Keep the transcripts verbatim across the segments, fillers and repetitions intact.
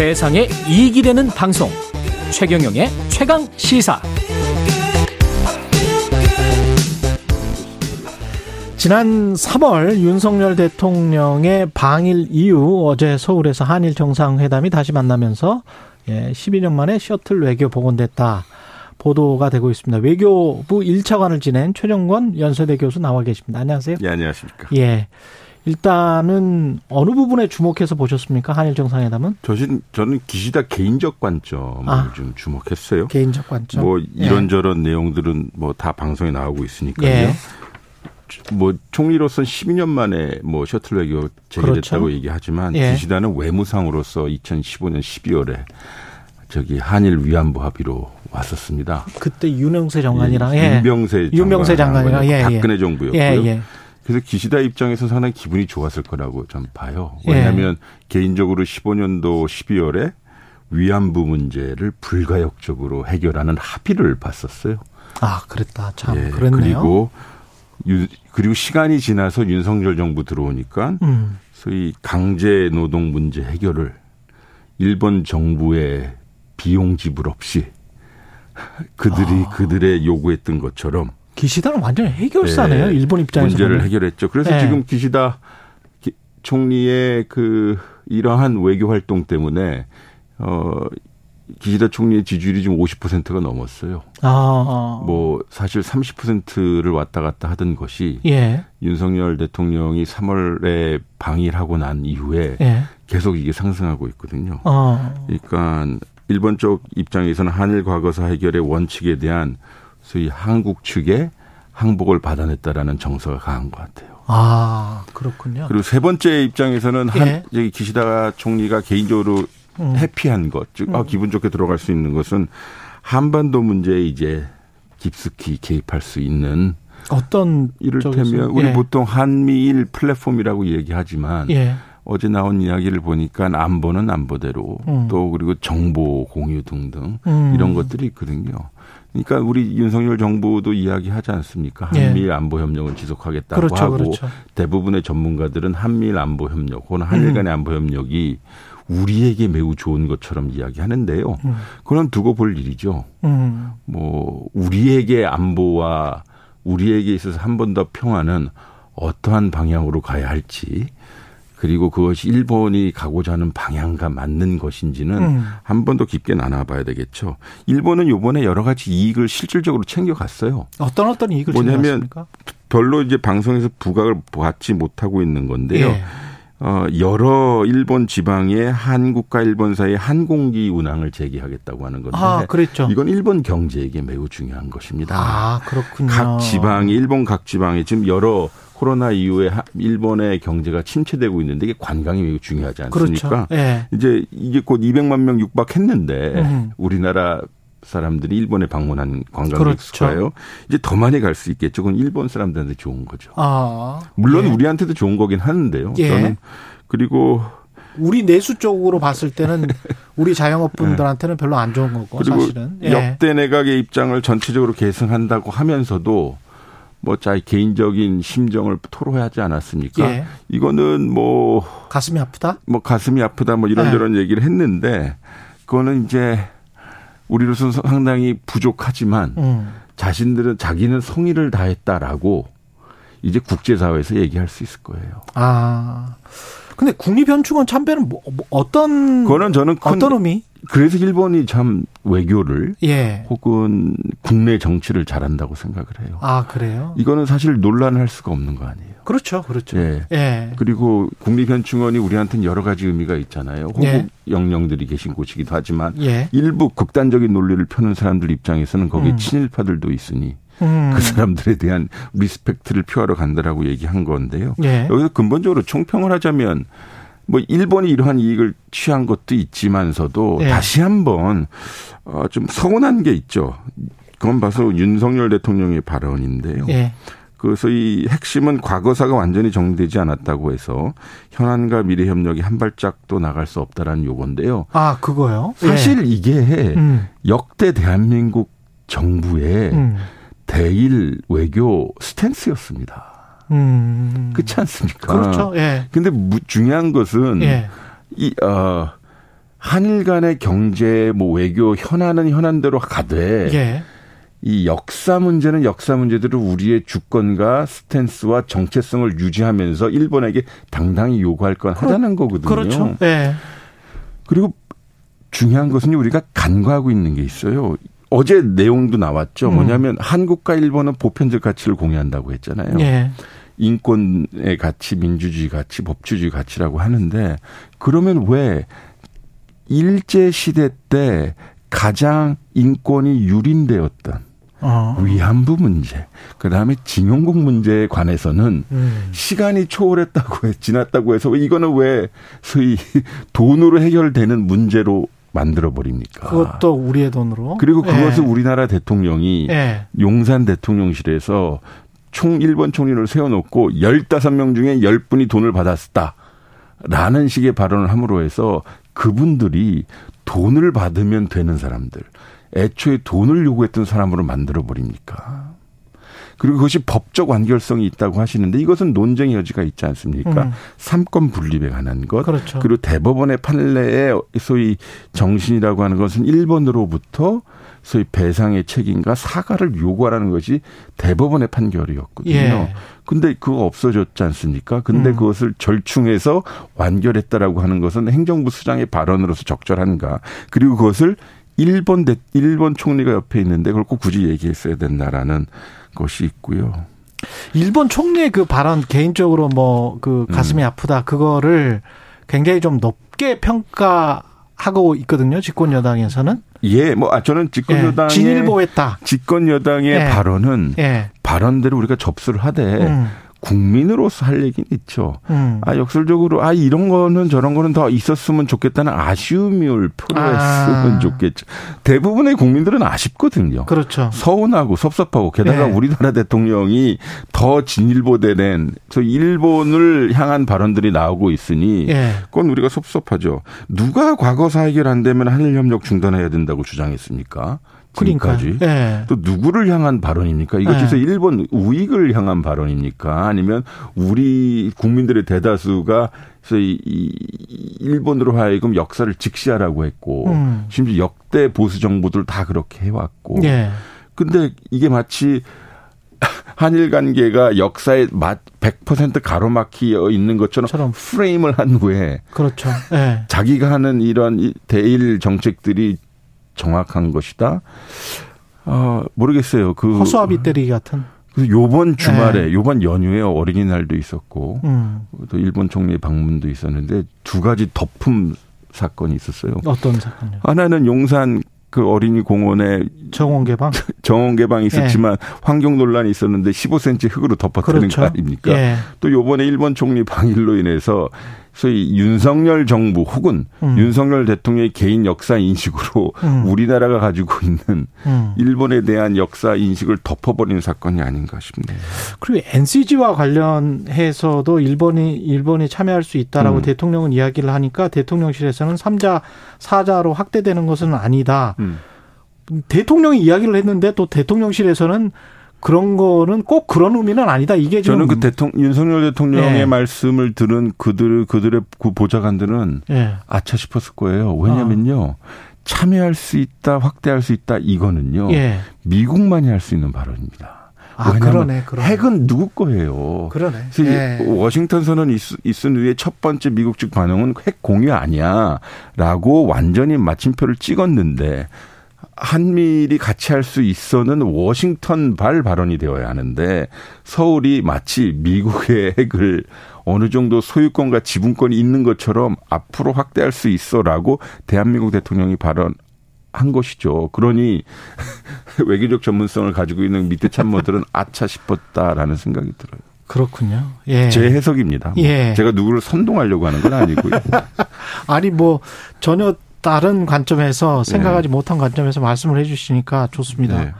세상에 이익이 되는 방송 최경영의 최강시사. 지난 삼월 윤석열 대통령의 방일 이후 어제 서울에서 한일 정상회담이 다시 만나면서 십이 년 만에 셔틀 외교 복원됐다 보도가 되고 있습니다. 외교부 일 차관을 지낸 최정권 연세대 교수 나와 계십니다. 안녕하세요. 예, 안녕하십니까. 예. 일단은 어느 부분에 주목해서 보셨습니까? 한일 정상회담은? 저는 저는 기시다 개인적 관점을 아, 좀 주목했어요. 개인적 관점. 뭐 이런저런 예. 내용들은 뭐 다 방송에 나오고 있으니까요. 예. 뭐 총리로서는 십이 년 만에 뭐 셔틀 외교 재개됐다고 그렇죠. 얘기하지만 예. 기시다는 외무상으로서 이천십오 년 십이월에 저기 한일 위안부 합의로 왔었습니다. 그때 윤영세 장관이랑 예. 윤병세 윤병세 장관이랑 예. 박근혜 정부였고요. 예. 예. 그래서 기시다 입장에서 상당히 기분이 좋았을 거라고 전 봐요. 왜냐하면 예. 개인적으로 십오 년도 십이월에 위안부 문제를 불가역적으로 해결하는 합의를 봤었어요. 아, 그랬다. 참 예. 그랬네요. 그리고 유, 그리고 시간이 지나서 윤석열 정부 들어오니까 음. 소위 강제 노동 문제 해결을 일본 정부의 비용 지불 없이 그들이 아. 그들의 요구했던 것처럼 기시다는 완전 해결사네요. 네. 일본 입장에서 문제를 보면. 해결했죠. 그래서 네. 지금 기시다 총리의 그 이러한 외교 활동 때문에 어 기시다 총리의 지지율이 지금 오십 퍼센트가 넘었어요. 아, 뭐 사실 삼십 퍼센트를 왔다 갔다 하던 것이 예. 윤석열 대통령이 삼월에 방일하고 난 이후에 예. 계속 이게 상승하고 있거든요. 아. 그러니까 일본 쪽 입장에서는 한일 과거사 해결의 원칙에 대한 소위 한국 측의 항복을 받아냈다라는 정서가 강한 것 같아요. 아, 그렇군요. 그리고 세 번째 입장에서는 한, 예. 여기 기시다 총리가 개인적으로 음. 해피한 것, 즉, 음. 아, 기분 좋게 들어갈 수 있는 것은 한반도 문제에 이제 깊숙이 개입할 수 있는 어떤 이를테면 예. 우리 보통 한미일 플랫폼이라고 얘기하지만 예. 어제 나온 이야기를 보니까 안보는 안보대로 음. 또 그리고 정보 공유 등등 음. 이런 것들이 있거든요. 그러니까 우리 윤석열 정부도 이야기하지 않습니까? 한미일 안보협력을 지속하겠다고 그렇죠, 하고 그렇죠. 대부분의 전문가들은 한미일 안보협력 혹은 한일 간의 음. 안보협력이 우리에게 매우 좋은 것처럼 이야기하는데요. 음. 그건 두고 볼 일이죠. 음. 뭐 우리에게 안보와 우리에게 있어서 한 번 더 평화는 어떠한 방향으로 가야 할지 그리고 그것이 일본이 가고자 하는 방향과 맞는 것인지는 음. 한 번 더 깊게 나눠봐야 되겠죠. 일본은 이번에 여러 가지 이익을 실질적으로 챙겨갔어요. 어떤 어떤 이익을 챙겨갔습니까? 뭐냐면 별로 이제 방송에서 부각을 받지 못하고 있는 건데요. 예. 어, 여러 일본 지방에 한국과 일본 사이의 항공기 운항을 재개하겠다고 하는 건데 아, 그랬죠. 이건 일본 경제에게 매우 중요한 것입니다. 아, 그렇군요. 각 지방이 일본 각 지방에 지금 여러 코로나 이후에 일본의 경제가 침체되고 있는데 이게 관광이 매우 중요하지 않습니까? 그렇죠. 예. 이제 이게 곧 이백만 명 육박했는데 음. 우리나라 사람들이 일본에 방문한 관광객 수가요. 그렇죠. 이제 더 많이 갈 수 있겠죠. 그건 일본 사람들한테 좋은 거죠. 아, 물론 예. 우리한테도 좋은 거긴 하는데요. 예. 저는 그리고 우리 내수 쪽으로 봤을 때는 우리 자영업분들한테는 별로 안 좋은 거고 그리고 사실은. 예. 역대 내각의 입장을 전체적으로 계승한다고 하면서도 뭐 자기 개인적인 심정을 토로하지 않았습니까? 예. 이거는 뭐 가슴이 아프다. 뭐 가슴이 아프다. 뭐 이런저런 예. 얘기를 했는데 그거는 이제. 우리로서는 상당히 부족하지만 음. 자신들은 자기는 성의를 다했다라고 이제 국제사회에서 얘기할 수 있을 거예요. 아, 근데 국립현충원 참배는 뭐, 뭐 어떤 그거는 저는 큰, 어떤 의미? 그래서 일본이 참 외교를 예. 혹은 국내 정치를 잘한다고 생각을 해요. 아, 그래요? 이거는 사실 논란할 수가 없는 거 아니에요. 그렇죠, 그렇죠. 예. 예. 그리고 국립현충원이 우리한테는 여러 가지 의미가 있잖아요. 호국 예. 영령들이 계신 곳이기도 하지만 예. 일부 극단적인 논리를 펴는 사람들 입장에서는 거기 음. 친일파들도 있으니 음. 그 사람들에 대한 리스펙트를 표하러 간다라고 얘기한 건데요. 예. 여기서 근본적으로 총평을 하자면 뭐 일본이 이러한 이익을 취한 것도 있지만서도 예. 다시 한번 좀 서운한 게 있죠. 그건 바로 윤석열 대통령의 발언인데요. 예. 그래서 이 핵심은 과거사가 완전히 정리되지 않았다고 해서 현안과 미래 협력이 한 발짝도 나갈 수 없다라는 요건데요. 아, 그거요? 사실 예. 이게 음. 역대 대한민국 정부의 음. 대일 외교 스탠스였습니다. 음. 그렇지 않습니까? 그렇죠. 예. 근데 중요한 것은, 예. 이, 어, 한일 간의 경제, 뭐 외교 현안은 현안대로 가되 예. 이 역사 문제는 역사 문제대로 우리의 주권과 스탠스와 정체성을 유지하면서 일본에게 당당히 요구할 건 그러, 하자는 거거든요. 그렇죠. 네. 그리고 중요한 것은 우리가 간과하고 있는 게 있어요. 어제 내용도 나왔죠. 음. 뭐냐면 한국과 일본은 보편적 가치를 공유한다고 했잖아요. 네. 인권의 가치, 민주주의 가치, 법치주의 가치라고 하는데 그러면 왜 일제시대 때 가장 인권이 유린되었던 어. 위안부 문제, 그다음에 징용국 문제에 관해서는 음. 시간이 초월했다고 해, 지났다고 해서 이거는 왜 소위 돈으로 해결되는 문제로 만들어버립니까? 그것도 우리의 돈으로. 그리고 그것을 예. 우리나라 대통령이 예. 용산 대통령실에서 총 일본 총리를 세워놓고 열다섯 명 중에 열 분이 돈을 받았다라는 식의 발언을 함으로 해서 그분들이 돈을 받으면 되는 사람들, 애초에 돈을 요구했던 사람으로 만들어버립니까? 그리고 그것이 법적 완결성이 있다고 하시는데 이것은 논쟁의 여지가 있지 않습니까? 음. 삼권 분립에 관한 것. 그렇죠. 그리고 대법원의 판례에 소위 정신이라고 하는 것은 일본으로부터 소위 배상의 책임과 사과를 요구하라는 것이 대법원의 판결이었거든요. 그런데 예. 그거 없어졌지 않습니까? 그런데 음. 그것을 절충해서 완결했다라고 하는 것은 행정부 수장의 발언으로서 적절한가. 그리고 그것을 일본 대, 일본 총리가 옆에 있는데 그걸 꼭 굳이 얘기했어야 된다라는 것이 있고요. 일본 총리의 그 발언 개인적으로 뭐 그 가슴이 음. 아프다. 그거를 굉장히 좀 높게 평가하고 있거든요. 집권 여당에서는. 예, 뭐, 아, 저는 집권 예, 여당의. 진일보했다. 집권 여당의 예, 발언은. 예. 발언대로 우리가 접수를 하되, 음. 국민으로서 할 얘기는 있죠. 음. 아, 역설적으로, 아, 이런 거는 저런 거는 더 있었으면 좋겠다는 아쉬움을 표현했으면 아. 좋겠죠. 대부분의 국민들은 아쉽거든요. 그렇죠. 서운하고 섭섭하고, 게다가 예. 우리나라 대통령이 더 진일보되는, 일본을 향한 발언들이 나오고 있으니, 예. 그건 우리가 섭섭하죠. 누가 과거사 해결 안 되면 한일협력 중단해야 된다고 주장했습니까? 지금까지. 그러니까. 예. 또 누구를 향한 발언입니까? 이것에서 예. 일본 우익을 향한 발언입니까? 아니면 우리 국민들의 대다수가 일본으로 하여금 역사를 직시하라고 했고 음. 심지어 역대 보수 정부들 다 그렇게 해왔고. 그런데 예. 이게 마치 한일 관계가 역사에 백 퍼센트 가로막혀 있는 것처럼 처럼. 프레임을 한 후에 그렇죠. 예. 자기가 하는 이런 대일 정책들이 정확한 것이다. 어, 모르겠어요. 그 허수아비 때리기 같은. 요번 주말에, 요번 연휴에 어린이날도 있었고, 음. 또 일본 총리의 방문도 있었는데 두 가지 덮음 사건이 있었어요. 어떤 사건이요? 하나는 용산 그 어린이 공원에 정원 개방, 정원 개방이 있었지만 예. 환경 논란이 있었는데 십오 센티미터 흙으로 덮었다는 그렇죠. 거 아닙니까? 예. 또 이번에 일본 총리 방일로 인해서 소위 윤석열 정부 혹은 음. 윤석열 대통령의 개인 역사 인식으로 음. 우리나라가 가지고 있는 음. 일본에 대한 역사 인식을 덮어버리는 사건이 아닌가 싶네요. 그리고 엔씨지와 관련해서도 일본이 일본이 참여할 수 있다라고 음. 대통령은 이야기를 하니까 대통령실에서는 삼자, 사자로 확대되는 것은 아니다. 음. 대통령이 이야기를 했는데 또 대통령실에서는 그런 거는 꼭 그런 의미는 아니다. 이게 지금 저는 그 대통령, 윤석열 대통령의 네. 말씀을 들은 그들, 그들의 그 보좌관들은 네. 아차 싶었을 거예요. 왜냐면요. 아. 참여할 수 있다, 확대할 수 있다, 이거는요. 네. 미국만이 할 수 있는 발언입니다. 아, 그러네, 그러네. 핵은 누구 거예요. 그러네. 그래서 네. 워싱턴 선언이 있은 후에 첫 번째 미국 측 반응은 핵 공유 아니야. 라고 완전히 마침표를 찍었는데 한미일이 같이 할 수 있어는 워싱턴 발 발언이 되어야 하는데 서울이 마치 미국의 핵을 어느 정도 소유권과 지분권이 있는 것처럼 앞으로 확대할 수 있어라고 대한민국 대통령이 발언 한 것이죠. 그러니 외교적 전문성을 가지고 있는 밑에 참모들은 아차 싶었다라는 생각이 들어요. 그렇군요. 예. 제 해석입니다. 뭐 예. 제가 누구를 선동하려고 하는 건 아니고요. 아니 뭐 전혀 다른 관점에서 생각하지 네. 못한 관점에서 말씀을 해 주시니까 좋습니다. 네.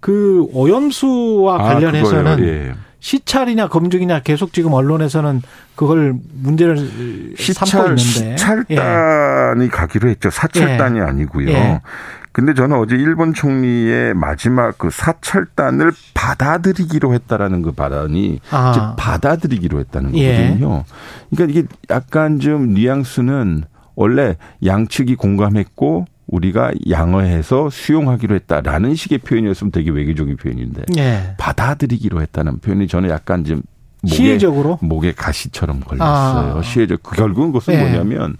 그 오염수와 관련해서는 아, 예. 시찰이냐 검증이냐 계속 지금 언론에서는 그걸 문제를 시찰, 삼고 있는데. 시찰단이 예. 가기로 했죠. 사찰단이 예. 아니고요. 예. 근데 저는 어제 일본 총리의 마지막 그 사찰단을 받아들이기로 했다라는 그 발언이 아. 즉 받아들이기로 했다는 거거든요. 예. 그러니까 이게 약간 좀 뉘앙스는 원래 양측이 공감했고 우리가 양어해서 수용하기로 했다라는 식의 표현이었으면 되게 외교적인 표현인데 예. 받아들이기로 했다는 표현이 저는 약간 좀 목에, 시혜적으로? 목에 가시처럼 걸렸어요. 아. 시혜적. 결국은 그것은 예. 뭐냐면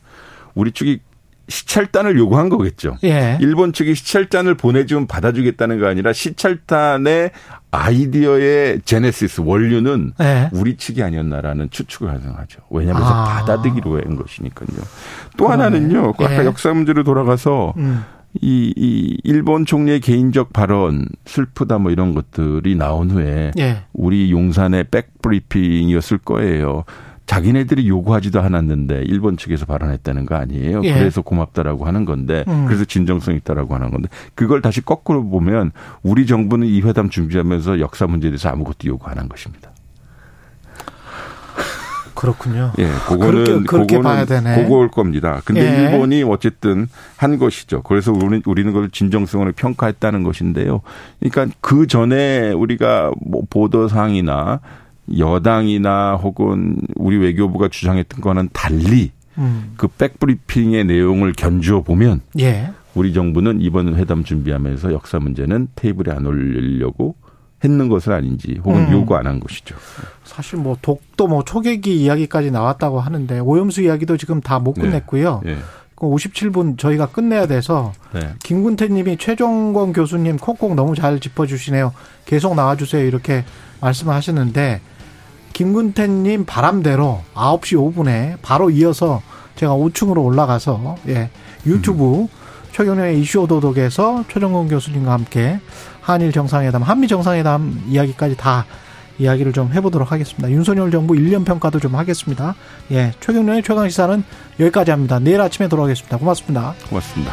우리 측이 시찰단을 요구한 거겠죠. 예. 일본 측이 시찰단을 보내주면 받아주겠다는 거 아니라 시찰단의 아이디어의 제네시스 원류는 예. 우리 측이 아니었나라는 추측을 가능하죠. 왜냐하면 아. 받아들이기로 한 것이니까요. 또 그러네. 하나는요. 예. 아까 역사 문제로 돌아가서 음. 이, 이 일본 총리의 개인적 발언 슬프다 뭐 이런 것들이 나온 후에 예. 우리 용산의 백브리핑이었을 거예요. 자기네들이 요구하지도 않았는데 일본 측에서 발언했다는 거 아니에요. 예. 그래서 고맙다라고 하는 건데 음. 그래서 진정성 있다라고 하는 건데 그걸 다시 거꾸로 보면 우리 정부는 이 회담 준비하면서 역사 문제에 대해서 아무것도 요구 안 한 것입니다. 그렇군요. 예, 그거는 그렇게, 그렇게 그거는 봐야 되네. 그거일 겁니다. 근데 예. 일본이 어쨌든 한 것이죠. 그래서 우리는 우리는 그걸 진정성으로 평가했다는 것인데요. 그러니까 그 전에 우리가 뭐 보도상이나 여당이나 혹은 우리 외교부가 주장했던 거는 달리 음. 그 백브리핑의 내용을 견주어 보면 예. 우리 정부는 이번 회담 준비하면서 역사 문제는 테이블에 안 올리려고 했는 것은 아닌지 혹은 음. 요구 안 한 것이죠. 사실 뭐 독도 뭐 초계기 이야기까지 나왔다고 하는데 오염수 이야기도 지금 다 못 끝냈고요. 네. 네. 오십칠 분 저희가 끝내야 돼서 네. 김군태 님이 최정권 교수님 콕콕 너무 잘 짚어주시네요. 계속 나와주세요 이렇게 말씀을 하시는데 김군태 님 바람대로 아홉 시 오 분에 바로 이어서 제가 오 층으로 올라가서 예, 유튜브 음. 최경영의 이슈 오도독에서 최정권 교수님과 함께 한일 정상회담, 한미 정상회담 이야기까지 다 이야기를 좀 해보도록 하겠습니다. 윤석열 정부 일 년 평가도 좀 하겠습니다. 예, 최경련의 최강시사는 여기까지 합니다. 내일 아침에 돌아오겠습니다. 고맙습니다. 고맙습니다.